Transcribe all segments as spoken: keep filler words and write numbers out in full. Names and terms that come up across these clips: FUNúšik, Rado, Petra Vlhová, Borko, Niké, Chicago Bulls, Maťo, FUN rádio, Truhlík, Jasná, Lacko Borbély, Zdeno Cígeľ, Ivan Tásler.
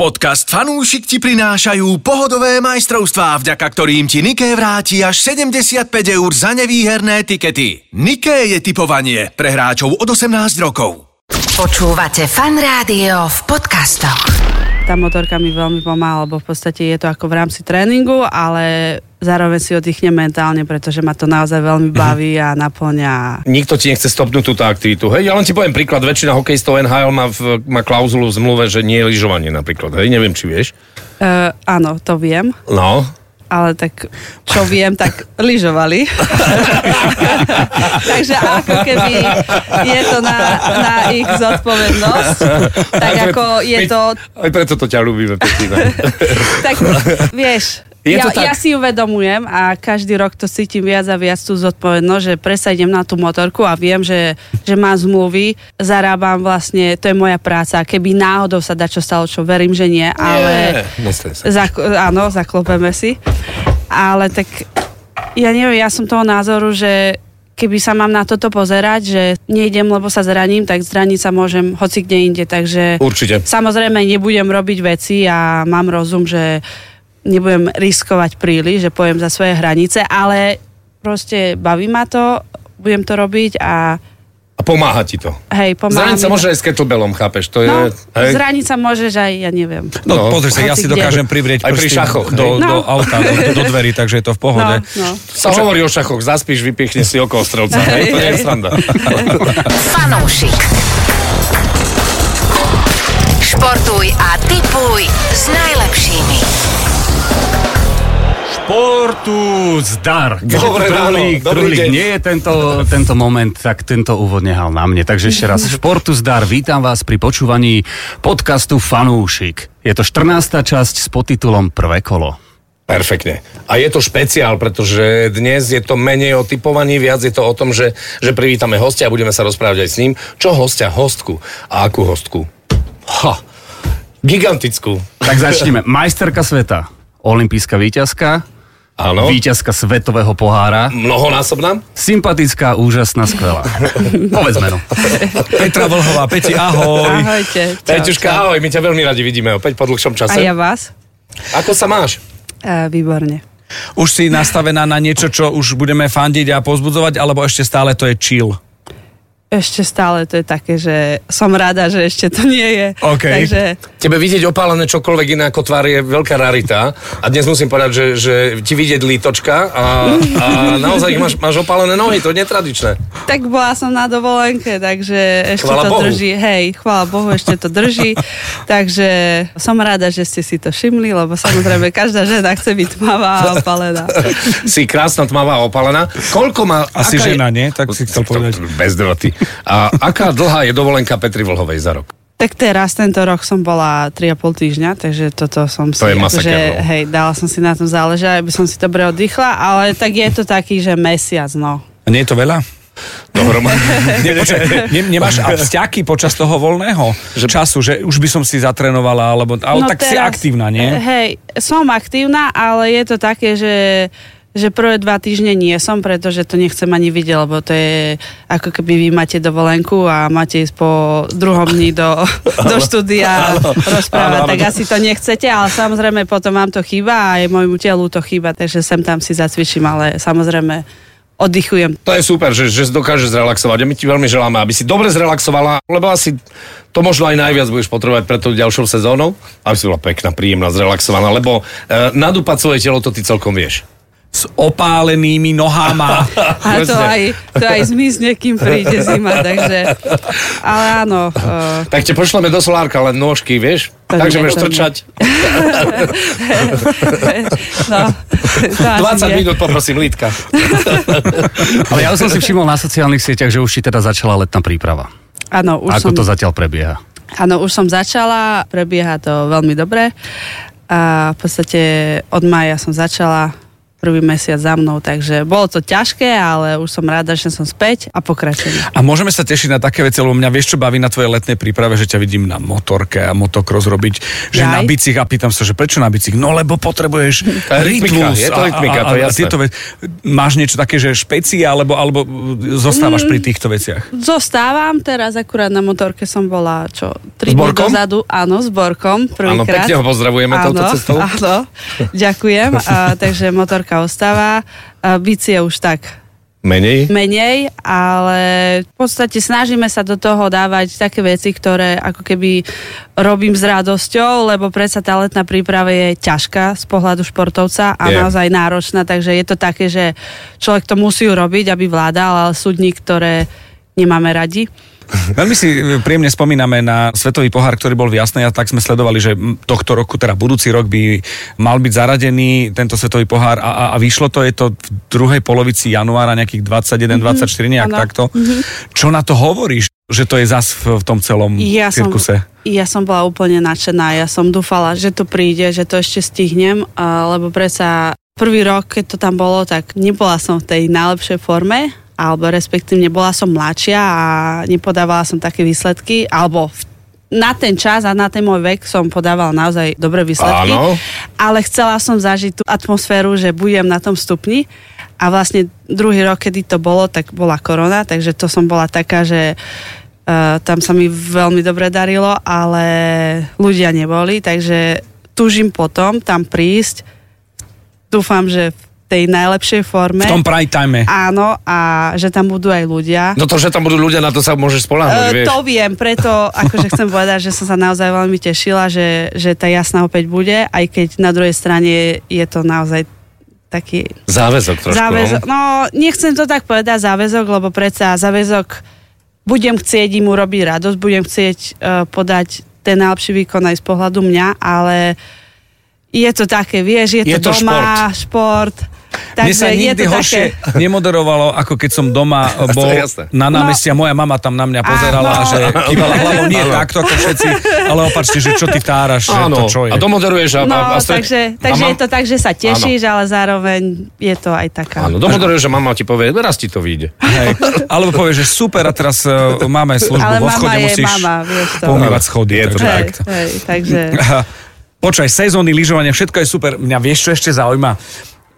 Podcast Fanúšik ti prinášajú pohodové majstrovstvá, vďaka ktorým ti Niké vráti až sedemdesiatpäť eur za nevýherné tikety. Niké je tipovanie pre hráčov od osemnásť rokov. Počúvate Fan rádio v podcastoch. Tá motorka mi veľmi pomáha, lebo v podstate je to ako v rámci tréningu, ale zároveň si oddychnem mentálne, pretože ma to naozaj veľmi baví a napĺňa. Nikto ti nechce stopnúť túto aktivitu, hej? Ja len ti poviem príklad, väčšina hokejistov en há el má, v, má klauzulu v zmluve, že nie je lyžovanie napríklad, hej? Neviem, či vieš. Uh, áno, to viem. No. Ale tak, čo viem, tak lyžovali. Takže ako keby je to na, na ich zodpovednosť, tak aj ako pre, je to... Aj preto to ťa ľúbime, Petina. Tak vieš... Ja, ja si uvedomujem a každý rok to cítim viac a viac tú zodpovednosť, že presajdem na tú motorku a viem, že, že mám zmluvy, zarábam vlastne, to je moja práca. Keby náhodou sa dačo stalo, čo verím, že nie, ale... Nie, zak- áno, zaklopeme si. Ale tak, ja neviem, ja som toho názoru, že keby sa mám na toto pozerať, že nejdem, lebo sa zraním, tak zraniť sa môžem hoci kde inde, takže... Určite. Samozrejme, nebudem robiť veci a mám rozum, že... Nebudem riskovať príliš, že pojem za svoje hranice, ale proste baví ma to, budem to robiť a... A pomáha ti to. Hej, pomáha Zraniť sa to. Môže aj s kettlebellom, chápeš? To no, je, hej. Zraniť sa môžeš aj, ja neviem. No, no pozri sa, ja si kde? Dokážem privrieť aj pri šachoch, do, no. do auta, do, do dverí, takže je to v pohode. No, no. Sa hovorí o šachoch, zaspíš, vypichne si okolostrelca, hej, to nie je sranda. Fanúšik. Športuj a tipuj s najlepšími. Portu zdar. Dobre, trulík, áno, trulík. Nie je tento, tento moment, tak tento úvod nehal na mne. Takže ešte raz, športu zdar, vítam vás pri počúvaní podcastu Fanúšik. Je to štrnásta časť s podtitulom Prvé kolo. Perfektne. A je to špeciál, pretože dnes je to menej o tipovaní, viac je to o tom, že, že privítame hostia a budeme sa rozprávať aj s ním. Čo hostia? Hostku. A akú hostku? Ha, gigantickú. Tak začneme. Majsterka sveta. Olympijská víťazka, áno. Víťazka svetového pohára. Mnohonásobná. Sympatická, úžasná, skvelá. Povedz meno. Petra Vlhová. Peti, ahoj. Ahojte. Peťuška, ahoj, my ťa veľmi radi vidíme opäť po dlhšom čase. A ja vás. Ako sa máš? E, výborne. Už si nastavená na niečo, čo už budeme fandiť a pozbudzovať, alebo ešte stále to je chill? Ešte stále to je také, že som rada, že ešte to nie je. Okay. Takže... Tebe vidieť opálené čokoľvek iné ako tvár je veľká rarita. A dnes musím povedať, že, že ti vidieť lítočka a, a naozaj máš, máš opálené nohy, to je netradičné. Tak bola som na dovolenke, takže ešte chvála to Bohu. Drží. Hej, chvála Bohu, ešte to drží. Takže som rada, že ste si to všimli, lebo samozrejme každá žena chce byť tmavá a opálená. Si krásna, tmavá a opálená. Koľko má... Asi aká... žena, nie? Tak si chcel povedať. Bez debaty. A aká dlhá je dovolenka Petry Vlhovej za rok? Tak teraz tento rok som bola tri a pol týždňa, takže toto som si... To je masaker, že, no. Hej, dala som si na tom záležať, aby som si dobre oddychla, ale tak je to taký, že mesiac, no. A nie je to veľa? Dohromady. ne, nemáš vzťahy počas toho voľného že... času, že už by som si zatrenovala, alebo, ale no tak teraz, si aktívna, nie? Hej, som aktívna, ale je to také, že... že prvé dva týždne nie som, pretože to nechcem ani vidieť, lebo to je ako keby vy máte dovolenku a máte ísť po druhom dni do, do štúdia rozprávať, tak asi to nechcete, ale samozrejme potom vám to chýba a aj môjmu telu to chýba, takže sem tam si zacvičím, ale samozrejme oddychujem. To je super, že, že dokážeš zrelaxovať a my ti veľmi želáme, aby si dobre zrelaxovala, lebo asi to možno aj najviac budeš potrebovať pred tou ďalšou sezónou, aby si bola pekná, príjemná, zrelaxovaná, lebo e, nadúpať svoje telo to ty celkom vieš. S opálenými nohama. A to aj, to aj zmizne, kým príde zima, takže... Ale áno. Uh... Tak te pošleme do solárka, len nôžky, vieš? To takže budeš trčať. No, dvadsať minút poprosím, Lídka. Ale ja som si všimol na sociálnych sieťach, že už ti teda začala letná príprava. Áno, už Ako som... to zatiaľ prebieha? Áno, už som začala, prebieha to veľmi dobre. A v podstate od mája som začala... prvý mesiac za mnou, takže bolo to ťažké, ale už som rada, že som späť a pokračujem. A môžeme sa tešiť na také veci, lebo mňa vieš, čo baví na tvojej letnej príprave, že ťa vidím na motorke a motocross robiť, že Jaj? na bicích, a pýtam sa, že prečo na bicích? No lebo potrebuješ rytmus. Je to rytmika, to je jasné. Ve- máš niečo také, že špeci, alebo, alebo zostávaš mm, pri týchto veciach? Zostávam, teraz akurát na motorke som bola, čo, tri dní dozadu, áno, s Borkom, prvýkrát. Áno, pekne ho pozdravujeme touto cestou. Áno, ďakujem, a, takže motorka ostáva, bicie už tak menej. menej, ale v podstate snažíme sa do toho dávať také veci, ktoré ako keby robím s radosťou, lebo predsa tá letná príprava je ťažká z pohľadu športovca a yeah. naozaj náročná, takže je to také, že človek to musí urobiť, aby vládal, ale sú dni, ktoré nemáme radi. Veľmi si príjemne spomíname na svetový pohár, ktorý bol v Jasnej, a tak sme sledovali, že tohto roku, teda budúci rok by mal byť zaradený tento svetový pohár a, a, a vyšlo to, je to v druhej polovici januára, nejakých dvadsaťjeden dvadsaťštyri mm-hmm, nejak ano. takto. Mm-hmm. Čo na to hovoríš, že to je zas v, v tom celom ja cirkuse? Som, ja som bola úplne nadšená, ja som dúfala, že to príde, že to ešte stihnem, lebo predsa prvý rok, keď to tam bolo, tak nebola som v tej najlepšej forme, alebo respektívne bola som mladšia a nepodávala som také výsledky, alebo na ten čas a na ten môj vek som podávala naozaj dobré výsledky, áno. ale chcela som zažiť tú atmosféru, že budem na tom stupni, a vlastne druhý rok, kedy to bolo, tak bola korona, takže to som bola taká, že uh, tam sa mi veľmi dobre darilo, ale ľudia neboli, takže túžim potom tam prísť, dúfam, že tej najlepšej forme. V tom prime time. Áno, a že tam budú aj ľudia. No to, že tam budú ľudia, na to sa môžeš spoľahnúť, vieš. To viem, preto akože chcem povedať, že som sa naozaj veľmi tešila, že, že tá Jasná opäť bude, aj keď na druhej strane je to naozaj taký... Záväzok trošku. Záväzok, no nechcem to tak povedať, záväzok, lebo predsa záväzok, budem chcieť im urobiť radosť, budem chcieť uh, podať ten najlepší výkon aj z pohľadu mňa, ale je to také, vieš, je, je to, to doma, šport... šport Mne sa nikdy horšie také... nemoderovalo, ako keď som doma bol na námestia. Moja mama tam na mňa pozerala, áno. že kývala hlavou, nie áno. takto, ako všetci, ale opačte, že čo ty táraš, áno. to čo je. A domoderuješ. A, no, a, a stoj... takže, takže mama... je to tak, že sa tešíš, áno. ale zároveň je to aj taká. Áno, domoderuješ, že mama ti povie, raz ti to vyjde. Hej. Alebo povie, že super, a teraz máme službu, ale vo schode musíš mama, pomývať schody. Je to tak. Hej, takže... Počkaj, sezóny, lyžovanie, všetko je super. Mňa vieš, čo ešte zaujíma?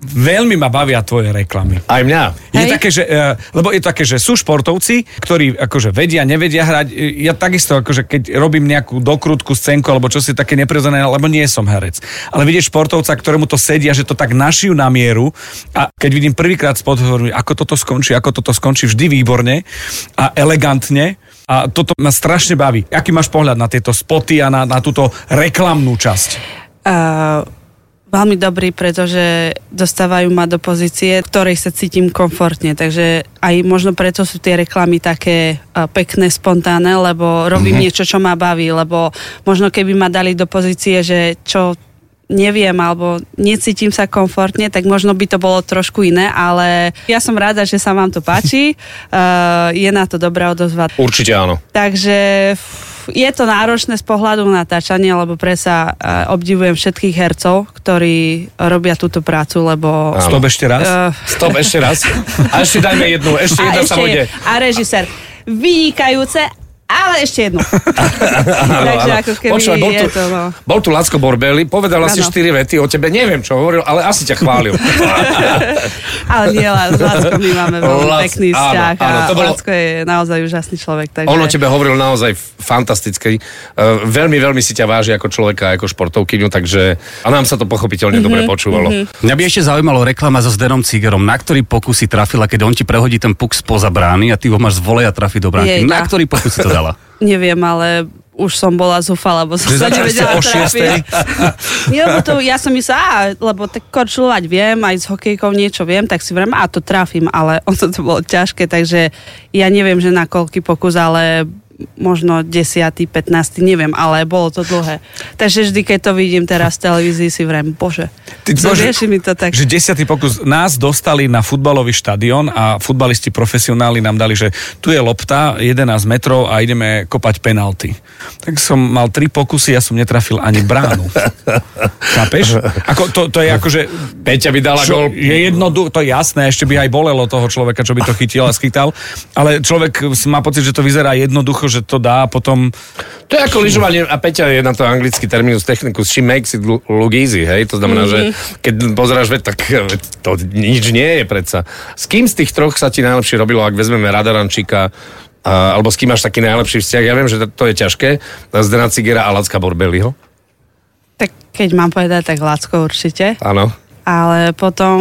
Veľmi ma bavia tvoje reklamy. Aj mňa. Je také, že, lebo je také, že sú športovci, ktorí akože vedia, nevedia hrať. Ja takisto, akože keď robím nejakú dokrutku, scénku, alebo čo si také neprirodzené, lebo nie som herec. Ale vidieť športovca, ktorému to sedia, že to tak našijú na mieru, a keď vidím prvýkrát spod, hovorím, ako toto skončí, ako toto skončí, vždy výborne a elegantne. A toto ma strašne baví. Aký máš pohľad na tieto spoty a na, na túto reklamnú časť? Uh... Veľmi dobrý, pretože dostávajú ma do pozície, v ktorej sa cítim komfortne, takže aj možno preto sú tie reklamy také pekné, spontánne, lebo robím mm-hmm. niečo, čo ma baví, lebo možno keby ma dali do pozície, že čo neviem, alebo necítim sa komfortne, tak možno by to bolo trošku iné, ale ja som rada, že sa vám to páči, je na to dobrá odozva. Určite áno. Takže... Je to náročné z pohľadu natáčania, lebo presa obdivujem všetkých hercov, ktorí robia túto prácu, lebo... Áno. Stop ešte raz. Uh... Stop ešte raz. A ešte dajme jednu. Ešte jedna sa bude. A režisér. Vynikajúce, ale ešte jednu. Takže ako keby Počuva, bol je tu, to... No. Bol tu Lacko Borbély, povedal asi štyri vety o tebe. Neviem, čo hovoril, ale asi ťa chválil. Ale nie, s Lackom my máme veľmi Lac... pekný vzťah. Áno, áno, a bolo... Lacko je naozaj úžasný človek. Takže... On o tebe hovoril naozaj fantasticky. Uh, veľmi, veľmi si ťa váži ako človeka, ako športovkyňu, takže a nám sa to pochopiteľne mm-hmm, dobre počúvalo. Mm-hmm. Mňa by ešte zaujímalo reklama so Zdenom Cígerom, na ktorý pokus si trafila, keď on ti prehodí ten puk spoza brány a ty ho máš z voleja a trafi do bránky. Na ktorý pokus si to dala? Neviem, ale už som bola zúfala, bo som sa nevedela trafiť. Nie, lebo to, ja som myslela, lebo tak korčulovať viem, aj s hokejkou niečo viem, tak si vrem, a to trafím, ale ono to bolo ťažké, takže ja neviem, že na koľký pokus, ale možno desiaty, pätnásty, neviem, ale bolo to dlhé. Takže vždy, keď to vidím teraz v televízii, si vrem, bože, bože mi to tak. Že desiatý pokus, nás dostali na futbalový štadión a futbalisti profesionáli nám dali, že tu je lopta, jedenásť metrov a ideme kopať penalty. Tak som mal tri pokusy, ja som netrafil ani bránu. Chápeš? Ako, to, to je akože... Peťa by dala gól. Je jedno, to je jasné, ešte by aj bolelo toho človeka, čo by to chytil a schytal, ale človek má pocit, že to vyzerá jednoducho, že to dá potom... To je ako lyžovanie, a Peťa je na to anglický terminus technicus, she makes it look easy, hej? To znamená, mm-hmm. že keď pozeráš, veď, tak veď, to nič nie je predsa. S kým z tých troch sa ti najlepšie robilo, ak vezmeme Radarančíka, a, alebo s kým máš taký najlepší vzťah? Ja viem, že to je ťažké. Zdena Cígeľa a Lacka Borbélyho? Tak keď mám povedať, tak Lacko určite. Áno. Ale potom,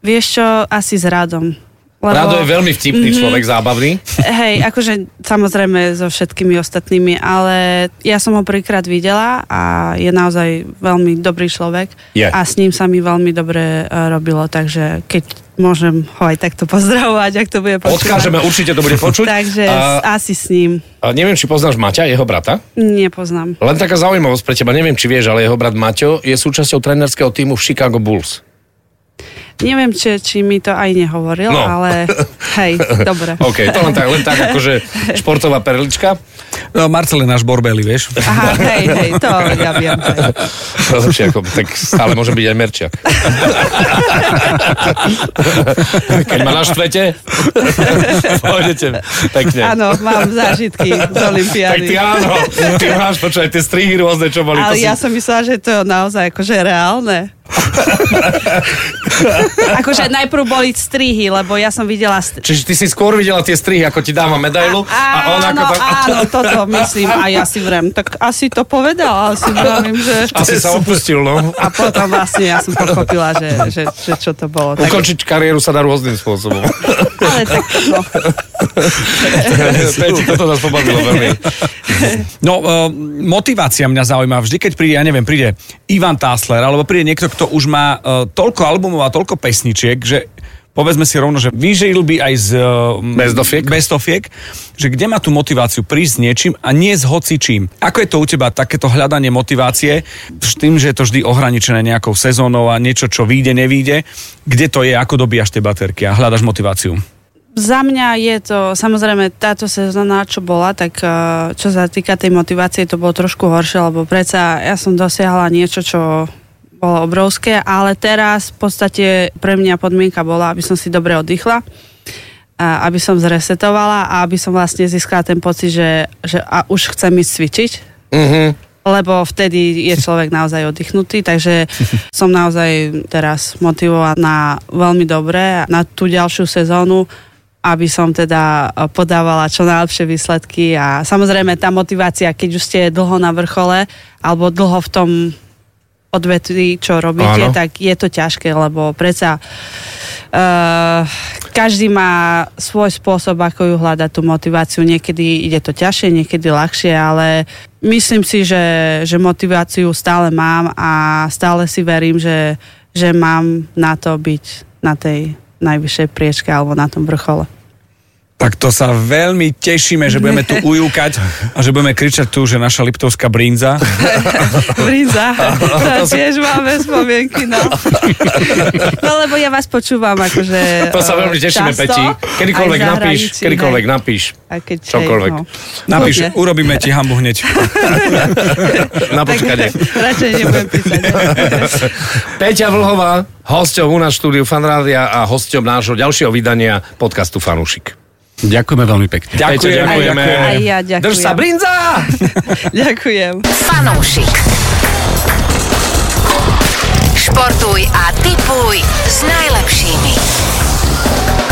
vieš čo, asi s Radom. Lebo... Rado je veľmi vtipný mm-hmm. človek, zábavný. Hej, akože samozrejme so všetkými ostatnými, ale ja som ho prvýkrát videla a je naozaj veľmi dobrý človek yeah. a s ním sa mi veľmi dobre robilo, takže keď môžem ho aj takto pozdravovať, ak to bude počúvať. Odkážeme, určite to bude počuť. Takže a... asi s ním. A neviem, či poznáš Maťa, jeho brata? Nepoznám. Len taká zaujímavosť pre teba, neviem, či vieš, ale jeho brat Maťo je súčasťou trénerského tímu v Chicago Bulls. Neviem, či, či mi to aj nehovoril, no. ale hej, dobre. OK, to len tak, len tak akože športová perlička. No, Marcel je náš Borbély, vieš. Aha, hej, hej, to ja viem. Ako, tak stále môže byť aj merčiak. Keď ma naštvete, pôjdete pekne. Áno, mám zážitky z olympiády. Tak ty áno, ty máš, počúaj, tie strihy rôzne, čo boli. Ale ja si... som myslela, že to je naozaj akože reálne. Akože najprv boli strihy, lebo ja som videla... St- Čiže ty si skôr videla tie strihy, ako ti dáva medailu a, a on ako... Áno, tak... áno, toto myslím a ja si vrem. Tak asi to povedal, asi vravím, že... Asi sa opustil, no. A potom vlastne ja som pochopila, že, že, že čo to bolo. Ukončiť kariéru sa dá rôznym spôsobom. Ale tak, no. Peťi, toto nás pobavilo veľmi. No, motivácia mňa zaujíma. Vždy, keď príde, ja neviem, príde Ivan Tásler, alebo príde niekto, kto už má toľko albumov a toľko pesničiek, že povedzme si rovno, že vyžil by aj z bezdofiek. bezdofiek, že kde má tú motiváciu prísť s niečím a nie s hocičím. Ako je to u teba takéto hľadanie motivácie, s tým, že je to vždy ohraničené nejakou sezónou a niečo, čo vyjde, nevyjde, kde to je, ako dobíjaš tie baterky a hľadaš motiváciu? Za mňa je to, samozrejme, táto sezóna, čo bola, tak čo sa týka tej motivácie, to bolo trošku horšie, lebo predsa ja som dosiahla niečo, čo bolo obrovské, ale teraz v podstate pre mňa podmienka bola, aby som si dobre oddychla, aby som zresetovala a aby som vlastne získala ten pocit, že, že a už chcem ísť cvičiť. Mhm. Lebo vtedy je človek naozaj oddychnutý, takže som naozaj teraz motivovaná veľmi dobre na tú ďalšiu sezónu, aby som teda podávala čo najlepšie výsledky a samozrejme tá motivácia, keď už ste dlho na vrchole alebo dlho v tom odvetví, čo robíte, áno. tak je to ťažké, lebo predsa uh, každý má svoj spôsob, ako ju hľadať tú motiváciu. Niekedy ide to ťažšie, niekedy ľahšie, ale myslím si, že, že motiváciu stále mám a stále si verím, že, že mám na to byť na tej najvyššej priečke alebo na tom vrchole. Tak to sa veľmi tešíme, že budeme tu ujúkať a že budeme kričať tu, že naša liptovská brínza. Brínza, to tiež máme spomienky, no. No lebo ja vás počúvam, akože... To sa veľmi tešíme, často, Peti. Kedykoľvek napíš, kedykoľvek napíš. Keď čokoľvek. Hej, no. Napíš, Lúdne. Urobíme ti hambu hneď. Na počkanie. Radšej nebudem písať. Peťa Vlhová, hosťom u nás štúdiu Fanrádia a hosťom nášho ďalšieho vydania podcastu Fanúšik. Ďakujeme veľmi pekne. Ďakujem, ďakujeme. Aj, aj ja ďakujem. Drž sa, Brinza! Ďakujem. Fanúšik. Športuj a tipuj s najlepšími.